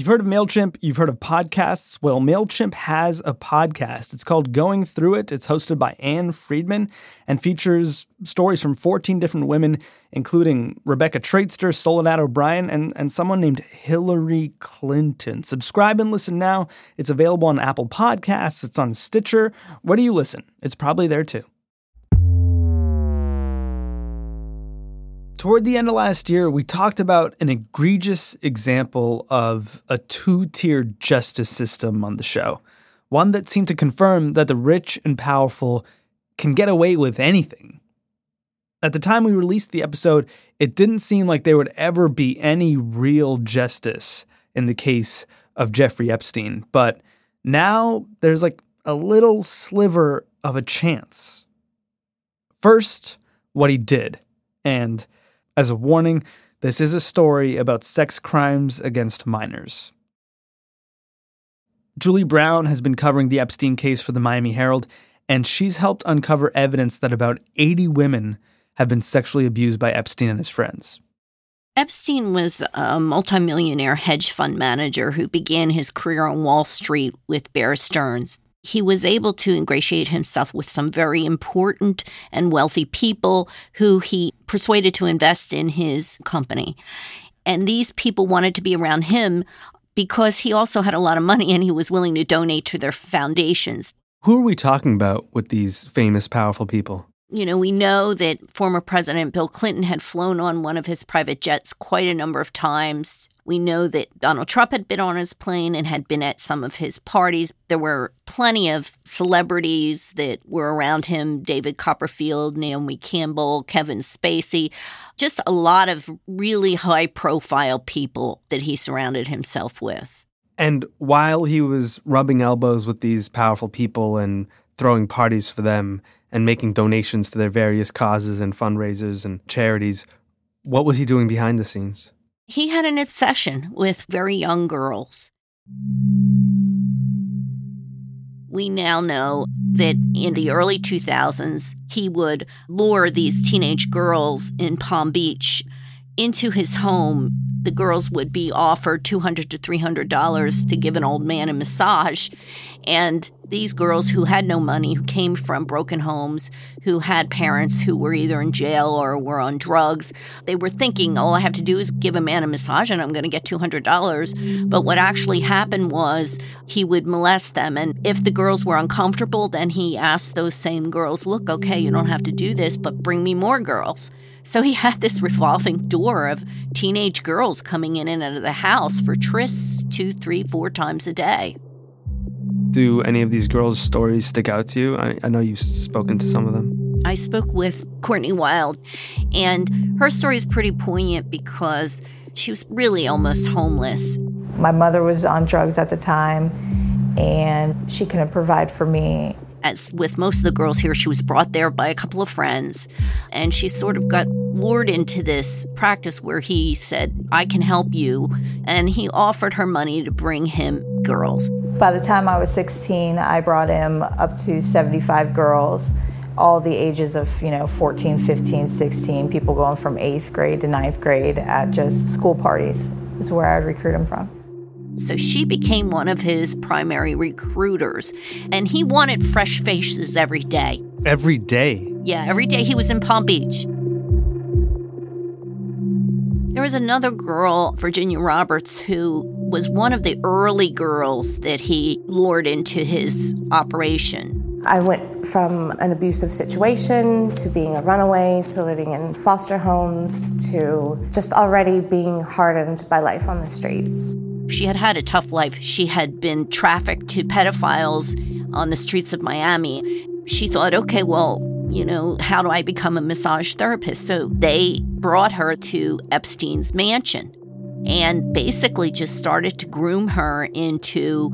You've heard of MailChimp. You've heard of podcasts. Well, MailChimp has a podcast. It's called Going Through It. It's hosted by Ann Friedman and features stories from 14 different women, including Rebecca Traister, Soledad O'Brien, and someone named Hillary Clinton. Subscribe and listen now. It's available on Apple Podcasts. It's on Stitcher. Where do you listen? It's probably there too. Toward the end of last year, we talked about an egregious example of a two-tier justice system on the show, one that seemed to confirm that the rich and powerful can get away with anything. At the time we released the episode, it didn't seem like there would ever be any real justice in the case of Jeffrey Epstein, but now there's like a little sliver of a chance. First, what he did, and as a warning, this is a story about sex crimes against minors. Julie Brown has been covering the Epstein case for the Miami Herald, and she's helped uncover evidence that about 80 women have been sexually abused by Epstein and his friends. Epstein was a multimillionaire hedge fund manager who began his career on Wall Street with Bear Stearns. He was able to ingratiate himself with some very important and wealthy people who he persuaded to invest in his company. And these people wanted to be around him because he also had a lot of money and he was willing to donate to their foundations. Who are we talking about with these famous, powerful people? You know, we know that former President Bill Clinton had flown on one of his private jets quite a number of times. We know that Donald Trump had been on his plane and had been at some of his parties. There were plenty of celebrities that were around him, David Copperfield, Naomi Campbell, Kevin Spacey, just a lot of really high-profile people that he surrounded himself with. And while he was rubbing elbows with these powerful people and throwing parties for them and making donations to their various causes and fundraisers and charities, what was he doing behind the scenes? He had an obsession with very young girls. We now know that in the early 2000s, he would lure these teenage girls in Palm Beach into his home. The girls would be offered $200 to $300 to give an old man a massage. And these girls who had no money, who came from broken homes, who had parents who were either in jail or were on drugs, they were thinking, all I have to do is give a man a massage and I'm going to get $200. But what actually happened was he would molest them. And if the girls were uncomfortable, then he asked those same girls, look, okay, you don't have to do this, but bring me more girls. So he had this revolving door of teenage girls coming in and out of the house for trysts 2, 3, 4 times a day. Do any of these girls' stories stick out to you? I know you've spoken to some of them. I spoke with Courtney Wild, and her story is pretty poignant because she was really almost homeless. My mother was on drugs at the time, and she couldn't provide for me. As with most of the girls here, she was brought there by a couple of friends, and she sort of got lured into this practice where he said, I can help you, and he offered her money to bring him girls. By the time I was 16, I brought him up to 75 girls, all the ages of, 14, 15, 16, people going from 8th grade to 9th grade at just school parties is where I would recruit him from. So she became one of his primary recruiters, and he wanted fresh faces every day. Every day? Yeah, every day he was in Palm Beach. There was another girl, Virginia Roberts, who was one of the early girls that he lured into his operation. I went from an abusive situation to being a runaway to living in foster homes to just already being hardened by life on the streets. She had had a tough life. She had been trafficked to pedophiles on the streets of Miami. She thought, okay, well, how do I become a massage therapist? So they brought her to Epstein's mansion and basically just started to groom her into,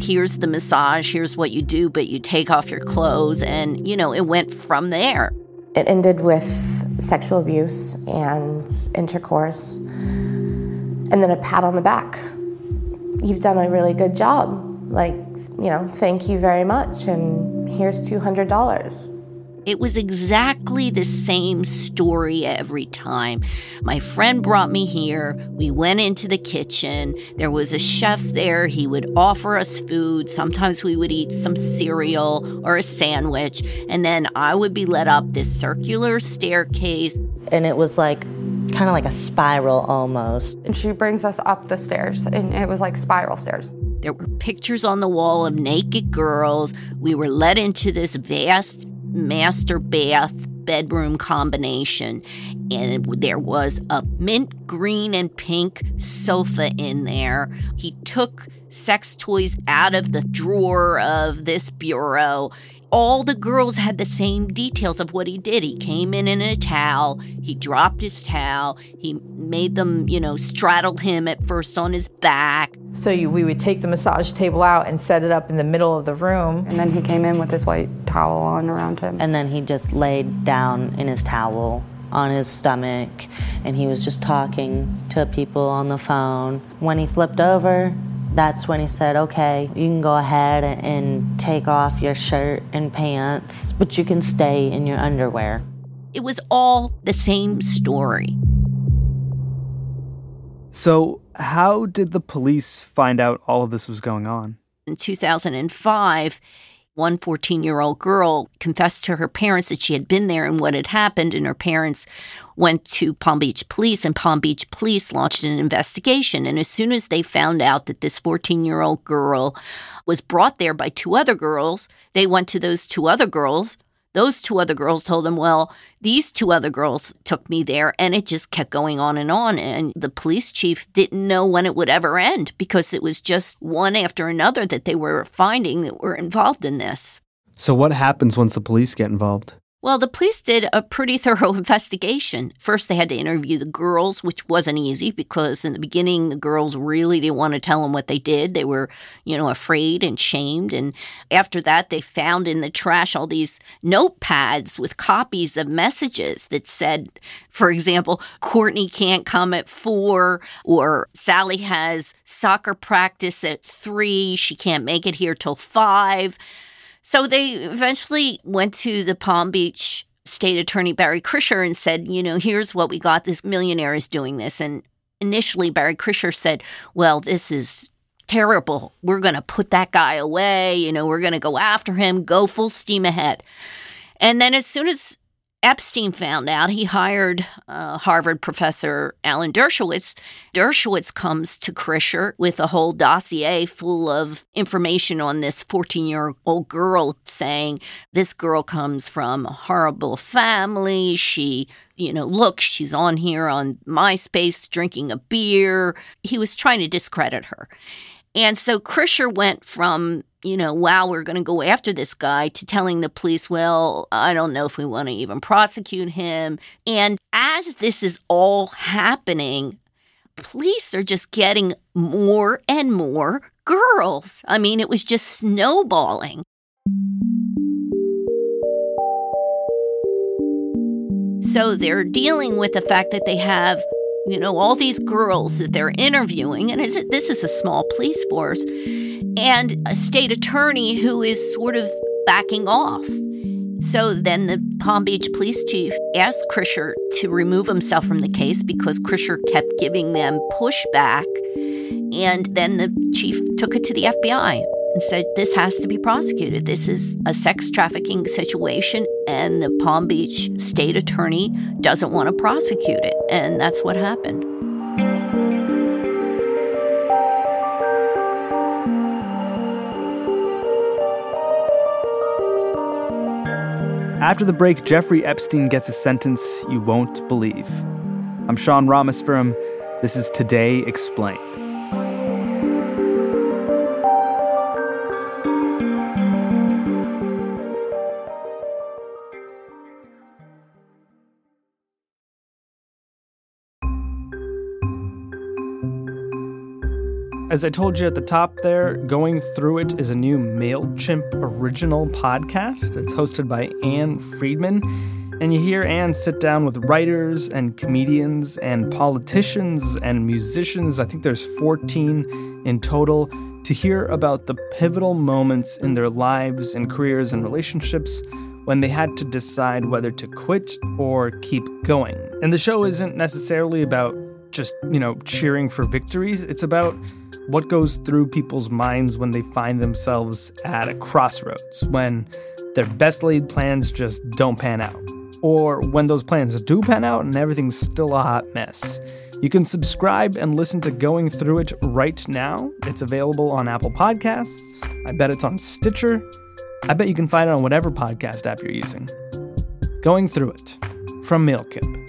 here's the massage, here's what you do, but you take off your clothes. And, it went from there. It ended with sexual abuse and intercourse. And then a pat on the back. You've done a really good job. Thank you very much. And here's $200. It was exactly the same story every time. My friend brought me here. We went into the kitchen. There was a chef there. He would offer us food. Sometimes we would eat some cereal or a sandwich. And then I would be led up this circular staircase. And it was like kind of like a spiral almost. And she brings us up the stairs, and it was like spiral stairs. There were pictures on the wall of naked girls. We were led into this vast master bath bedroom combination, and there was a mint green and pink sofa in there. He took sex toys out of the drawer of this bureau. All the girls had the same details of what he did. He came in a towel. He dropped his towel. He made them, straddle him at first on his back. So we would take the massage table out and set it up in the middle of the room. And then he came in with his white towel on around him. And then he just laid down in his towel on his stomach, and he was just talking to people on the phone. When he flipped over, that's when he said, okay, you can go ahead and take off your shirt and pants, but you can stay in your underwear. It was all the same story. So how did the police find out all of this was going on? In 2005, one 14-year-old girl confessed to her parents that she had been there and what had happened, and her parents went to Palm Beach Police, and Palm Beach Police launched an investigation. And as soon as they found out that this 14-year-old girl was brought there by two other girls, they went to those two other girls. Those two other girls told them, well, these two other girls took me there, and it just kept going on. And the police chief didn't know when it would ever end, because it was just one after another that they were finding that were involved in this. So what happens once the police get involved? Well, the police did a pretty thorough investigation. First, they had to interview the girls, which wasn't easy because in the beginning, the girls really didn't want to tell them what they did. They were, afraid and shamed. And after that, they found in the trash all these notepads with copies of messages that said, for example, Courtney can't come at 4, or Sally has soccer practice at 3. She can't make it here till 5. So they eventually went to the Palm Beach state attorney, Barry Krischer, and said, here's what we got. This millionaire is doing this. And initially, Barry Krischer said, well, this is terrible. We're going to put that guy away. We're going to go after him, go full steam ahead. And then as soon as Epstein found out, he hired Harvard professor Alan Dershowitz. Dershowitz comes to Krischer with a whole dossier full of information on this 14-year-old girl, saying this girl comes from a horrible family. She, look, she's on here on MySpace drinking a beer. He was trying to discredit her. And so Krischer went from, wow, we're going to go after this guy, to telling the police, well, I don't know if we want to even prosecute him. And as this is all happening, police are just getting more and more girls. I mean, it was just snowballing. So they're dealing with the fact that they have all these girls that they're interviewing, and this is a small police force, and a state attorney who is sort of backing off. So then the Palm Beach police chief asked Krischer to remove himself from the case because Krischer kept giving them pushback, and then the chief took it to the FBI and said, this has to be prosecuted. This is a sex trafficking situation, and the Palm Beach state attorney doesn't want to prosecute it. And that's what happened. After the break, Jeffrey Epstein gets a sentence you won't believe. I'm Sean Ramos for him. This is Today Explained. As I told you at the top there, Going Through It is a new MailChimp original podcast. It's hosted by Ann Friedman, and you hear Ann sit down with writers and comedians and politicians and musicians. I think there's 14 in total, to hear about the pivotal moments in their lives and careers and relationships when they had to decide whether to quit or keep going. And the show isn't necessarily about just, cheering for victories. It's about what goes through people's minds when they find themselves at a crossroads, when their best laid plans just don't pan out, or when those plans do pan out and everything's still a hot mess. You can subscribe and listen to Going Through It right now. It's available on Apple Podcasts. I bet it's on Stitcher. I bet you can find it on whatever podcast app you're using. Going Through It from MailChimp.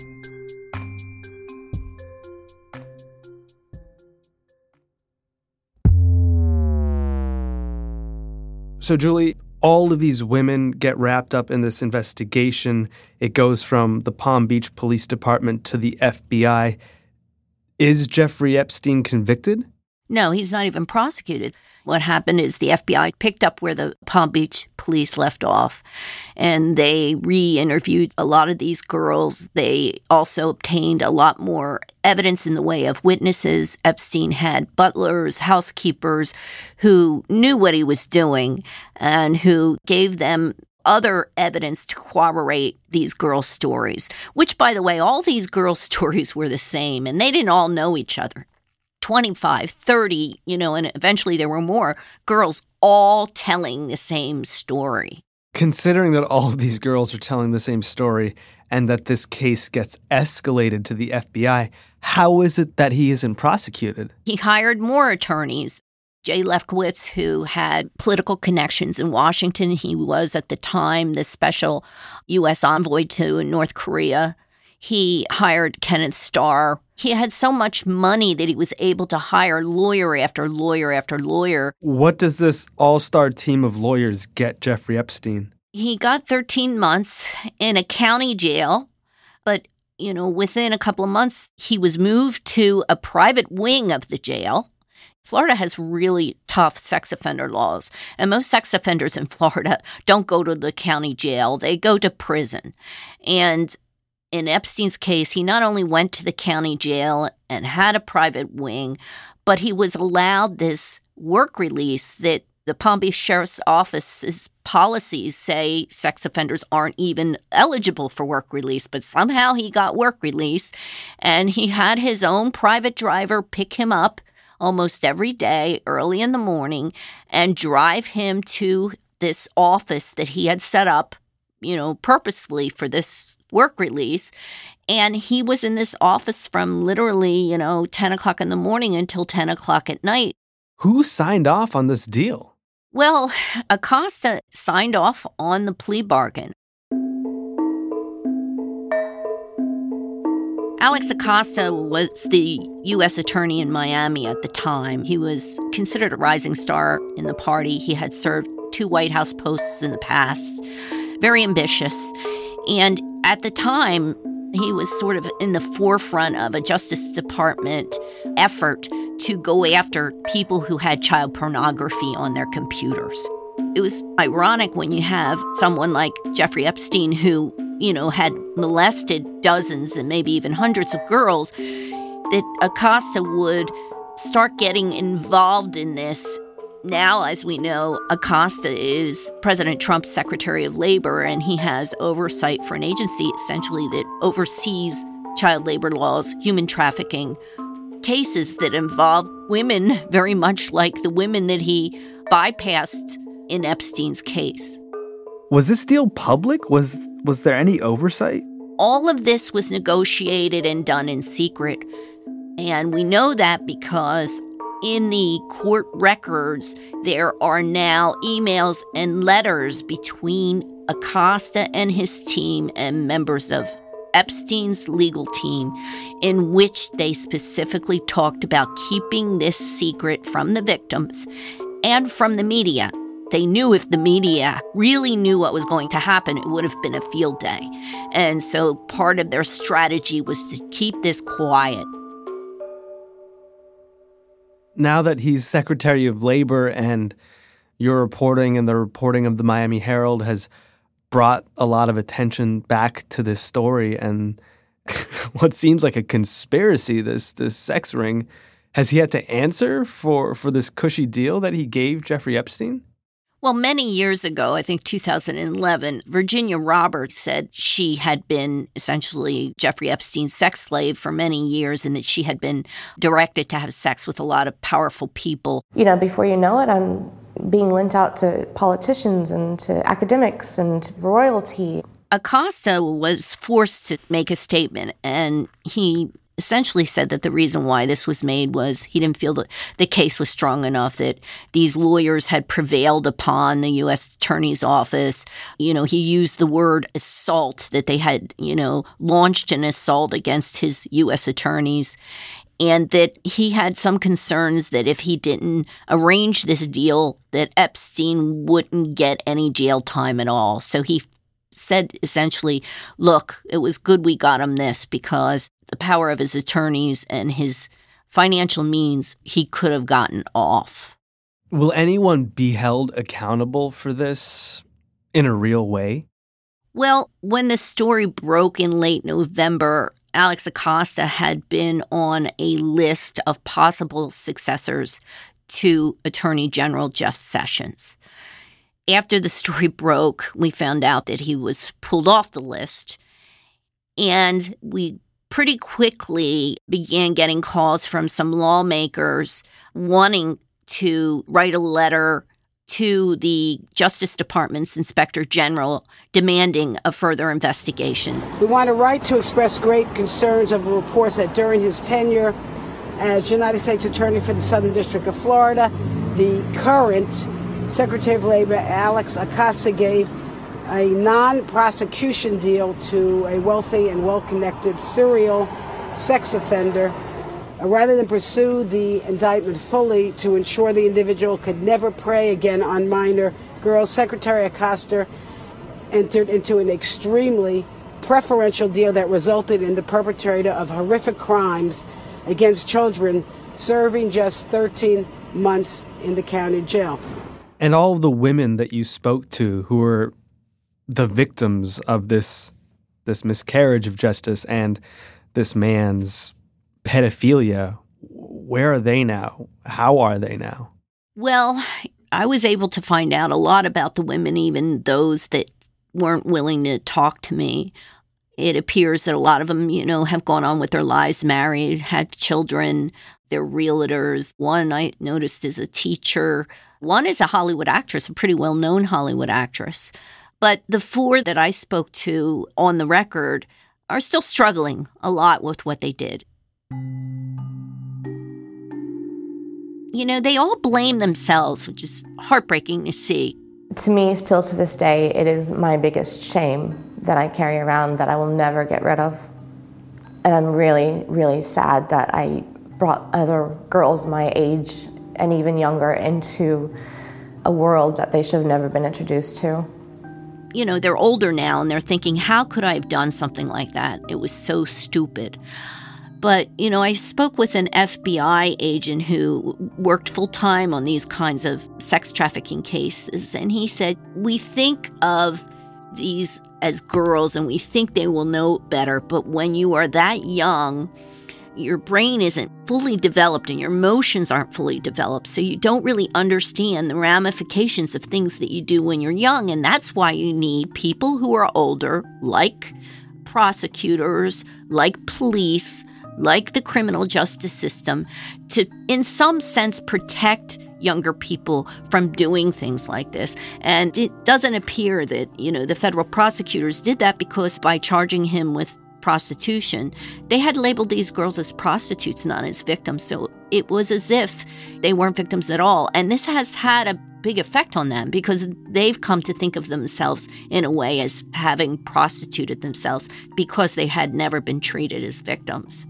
So, Julie, all of these women get wrapped up in this investigation. It goes from the Palm Beach Police Department to the FBI. Is Jeffrey Epstein convicted? No, he's not even prosecuted. What happened is the FBI picked up where the Palm Beach police left off, and they re-interviewed a lot of these girls. They also obtained a lot more evidence in the way of witnesses. Epstein had butlers, housekeepers who knew what he was doing and who gave them other evidence to corroborate these girls' stories, which, by the way, all these girls' stories were the same, and they didn't all know each other. 25, 30, and eventually there were more girls all telling the same story. Considering that all of these girls are telling the same story and that this case gets escalated to the FBI, how is it that he isn't prosecuted? He hired more attorneys. Jay Lefkowitz, who had political connections in Washington. He was, at the time, the special U.S. envoy to North Korea. He hired Kenneth Starr. He had so much money that he was able to hire lawyer after lawyer after lawyer. What does this all-star team of lawyers get Jeffrey Epstein? He got 13 months in a county jail, but, within a couple of months, he was moved to a private wing of the jail. Florida has really tough sex offender laws, and most sex offenders in Florida don't go to the county jail. They go to prison. And in Epstein's case, he not only went to the county jail and had a private wing, but he was allowed this work release that the Palm Beach Sheriff's Office's policies say sex offenders aren't even eligible for work release, but somehow he got work release, and he had his own private driver pick him up almost every day, early in the morning, and drive him to this office that he had set up, purposefully for this work release. And he was in this office from literally, 10 o'clock in the morning until 10 o'clock at night. Who signed off on this deal? Well, Acosta signed off on the plea bargain. Alex Acosta was the U.S. attorney in Miami at the time. He was considered a rising star in the party. He had served 2 White House posts in the past, very ambitious. And at the time, he was sort of in the forefront of a Justice Department effort to go after people who had child pornography on their computers. It was ironic when you have someone like Jeffrey Epstein who had molested dozens and maybe even hundreds of girls, that Acosta would start getting involved in this. Now, as we know, Acosta is President Trump's Secretary of Labor, and he has oversight for an agency, essentially, that oversees child labor laws, human trafficking, cases that involve women very much like the women that he bypassed in Epstein's case. Was this deal public? Was there any oversight? All of this was negotiated and done in secret. And we know that because in the court records, there are now emails and letters between Acosta and his team and members of Epstein's legal team in which they specifically talked about keeping this secret from the victims and from the media. They knew if the media really knew what was going to happen, it would have been a field day. And so part of their strategy was to keep this quiet. Now that he's Secretary of Labor and your reporting and the reporting of the Miami Herald has brought a lot of attention back to this story and what seems like a conspiracy, this sex ring, has he had to answer for this cushy deal that he gave Jeffrey Epstein? Well, many years ago, I think 2011, Virginia Roberts said she had been essentially Jeffrey Epstein's sex slave for many years and that she had been directed to have sex with a lot of powerful people. You know, before you know it, I'm being lent out to politicians and to academics and to royalty. Acosta was forced to make a statement, and he essentially said that the reason why this was made was he didn't feel that the case was strong enough, that these lawyers had prevailed upon the U.S. Attorney's Office. You know, he used the word assault, that they had, you know, launched an assault against his U.S. attorneys, and that he had some concerns that if he didn't arrange this deal, that Epstein wouldn't get any jail time at all. So he said essentially, look, it was good we got him this, because the power of his attorneys and his financial means, he could have gotten off. Will anyone be held accountable for this in a real way? Well, when the story broke in late November, Alex Acosta had been on a list of possible successors to Attorney General Jeff Sessions. After the story broke, we found out that he was pulled off the list, and we pretty quickly began getting calls from some lawmakers wanting to write a letter to the Justice Department's Inspector General demanding a further investigation. We want a right to express great concerns over reports that during his tenure as United States Attorney for the Southern District of Florida, the current Secretary of Labor Alex Acosta gave a non-prosecution deal to a wealthy and well-connected serial sex offender rather than pursue the indictment fully to ensure the individual could never prey again on minor girls. Secretary Acosta entered into an extremely preferential deal that resulted in the perpetrator of horrific crimes against children serving just 13 months in the county jail. And all of the women that you spoke to who were the victims of this miscarriage of justice and this man's pedophilia, where are they now? How are they now? Well, I was able to find out a lot about the women, even those that weren't willing to talk to me. It appears that a lot of them, you know, have gone on with their lives, married, had children. They're realtors. One I noticed is a teacher. One is a Hollywood actress, a pretty well-known Hollywood actress. But the four that I spoke to on the record are still struggling a lot with what they did. You know, they all blame themselves, which is heartbreaking to see. To me, still to this day, it is my biggest shame that I carry around that I will never get rid of. And I'm really, really sad that I brought other girls my age and even younger into a world that they should have never been introduced to. You know, they're older now and they're thinking, how could I have done something like that? It was so stupid. But, you know, I spoke with an FBI agent who worked full-time on these kinds of sex trafficking cases, and he said, we think of these as girls and we think they will know better, but when you are that young, your brain isn't fully developed and your emotions aren't fully developed, so you don't really understand the ramifications of things that you do when you're young. And that's why you need people who are older, like prosecutors, like police, like the criminal justice system, to, in some sense, protect younger people from doing things like this. And it doesn't appear that, you know, the federal prosecutors did that, because by charging him with prostitution, they had labeled these girls as prostitutes, not as victims. So it was as if they weren't victims at all. And this has had a big effect on them, because they've come to think of themselves in a way as having prostituted themselves, because they had never been treated as victims.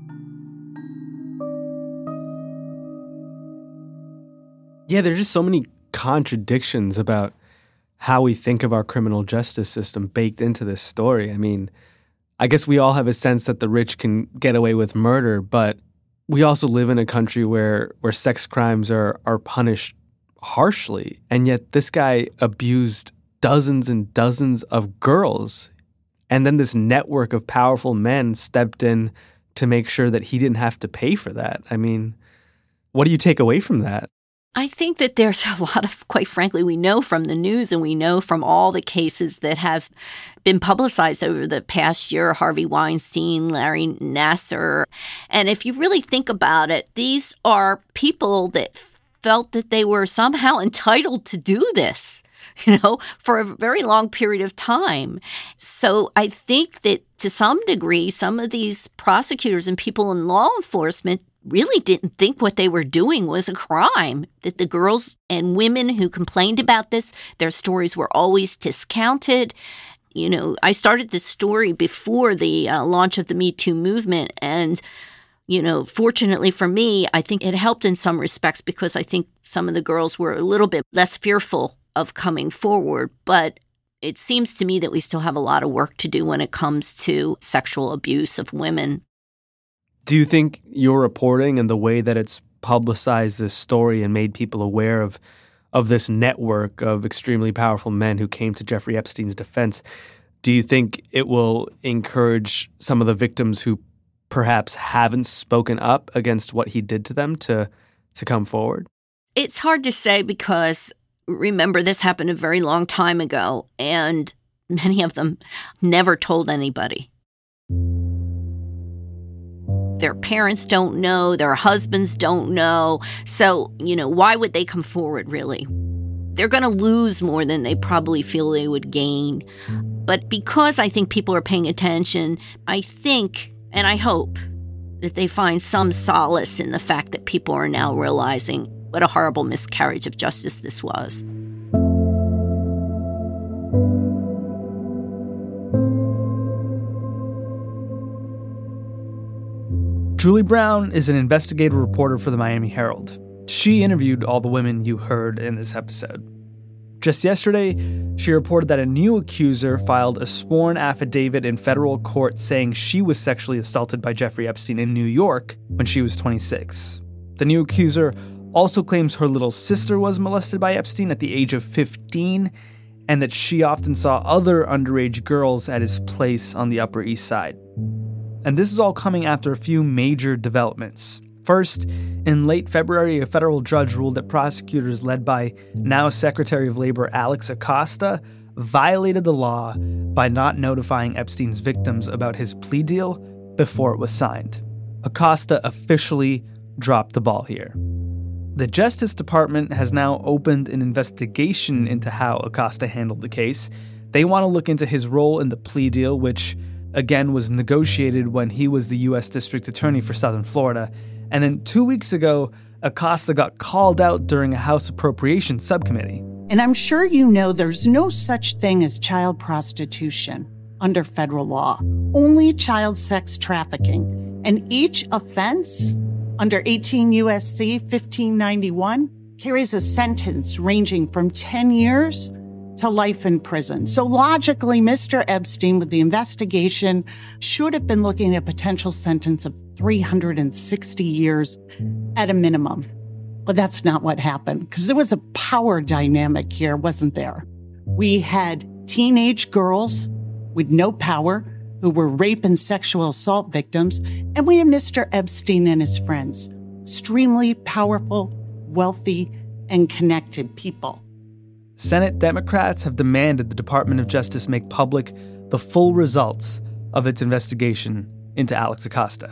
Yeah, there's just so many contradictions about how we think of our criminal justice system baked into this story. I mean, I guess we all have a sense that the rich can get away with murder, but we also live in a country where sex crimes are punished harshly. And yet this guy abused dozens and dozens of girls. And then this network of powerful men stepped in to make sure that he didn't have to pay for that. I mean, what do you take away from that? I think that there's a lot of, quite frankly, we know from the news and we know from all the cases that have been publicized over the past year, Harvey Weinstein, Larry Nasser. And if you really think about it, these are people that felt that they were somehow entitled to do this, you know, for a very long period of time. So I think that to some degree, some of these prosecutors and people in law enforcement really didn't think what they were doing was a crime, that the girls and women who complained about this, their stories were always discounted. You know, I started this story before the launch of the Me Too movement, and, you know, fortunately for me, I think it helped in some respects because I think some of the girls were a little bit less fearful of coming forward, but it seems to me that we still have a lot of work to do when it comes to sexual abuse of women. Do you think your reporting and the way that it's publicized this story and made people aware of this network of extremely powerful men who came to Jeffrey Epstein's defense, do you think it will encourage some of the victims who perhaps haven't spoken up against what he did to them to come forward? It's hard to say because, remember, this happened a very long time ago, and many of them never told anybody. Their parents don't know. Their husbands don't know. So, you know, why would they come forward, really? They're going to lose more than they probably feel they would gain. But because I think people are paying attention, I think, and I hope, that they find some solace in the fact that people are now realizing what a horrible miscarriage of justice this was. Julie Brown is an investigative reporter for the Miami Herald. She interviewed all the women you heard in this episode. Just yesterday, she reported that a new accuser filed a sworn affidavit in federal court saying she was sexually assaulted by Jeffrey Epstein in New York when she was 26. The new accuser also claims her little sister was molested by Epstein at the age of 15, and that she often saw other underage girls at his place on the Upper East Side. And this is all coming after a few major developments. First, in late February, a federal judge ruled that prosecutors led by now Secretary of Labor Alex Acosta violated the law by not notifying Epstein's victims about his plea deal before it was signed. Acosta officially dropped the ball here. The Justice Department has now opened an investigation into how Acosta handled the case. They want to look into his role in the plea deal, which again was negotiated when he was the U.S. District Attorney for Southern Florida. And then 2 weeks ago, Acosta got called out during a House Appropriations Subcommittee. And I'm sure you know there's no such thing as child prostitution under federal law, only child sex trafficking. And each offense under 18 U.S.C. 1591 carries a sentence ranging from 10 years to life in prison. So logically, Mr. Epstein, with the investigation, should have been looking at a potential sentence of 360 years at a minimum. But that's not what happened, because there was a power dynamic here, wasn't there? We had teenage girls with no power who were rape and sexual assault victims, and we had Mr. Epstein and his friends, extremely powerful, wealthy, and connected people. Senate Democrats have demanded the Department of Justice make public the full results of its investigation into Alex Acosta.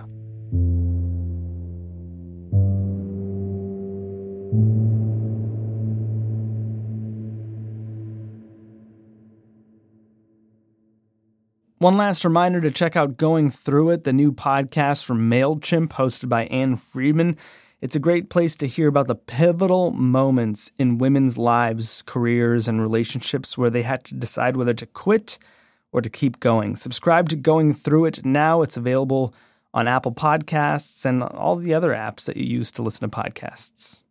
One last reminder to check out Going Through It, the new podcast from MailChimp hosted by Ann Friedman. It's a great place to hear about the pivotal moments in women's lives, careers, and relationships where they had to decide whether to quit or to keep going. Subscribe to Going Through It now. It's available on Apple Podcasts and all the other apps that you use to listen to podcasts.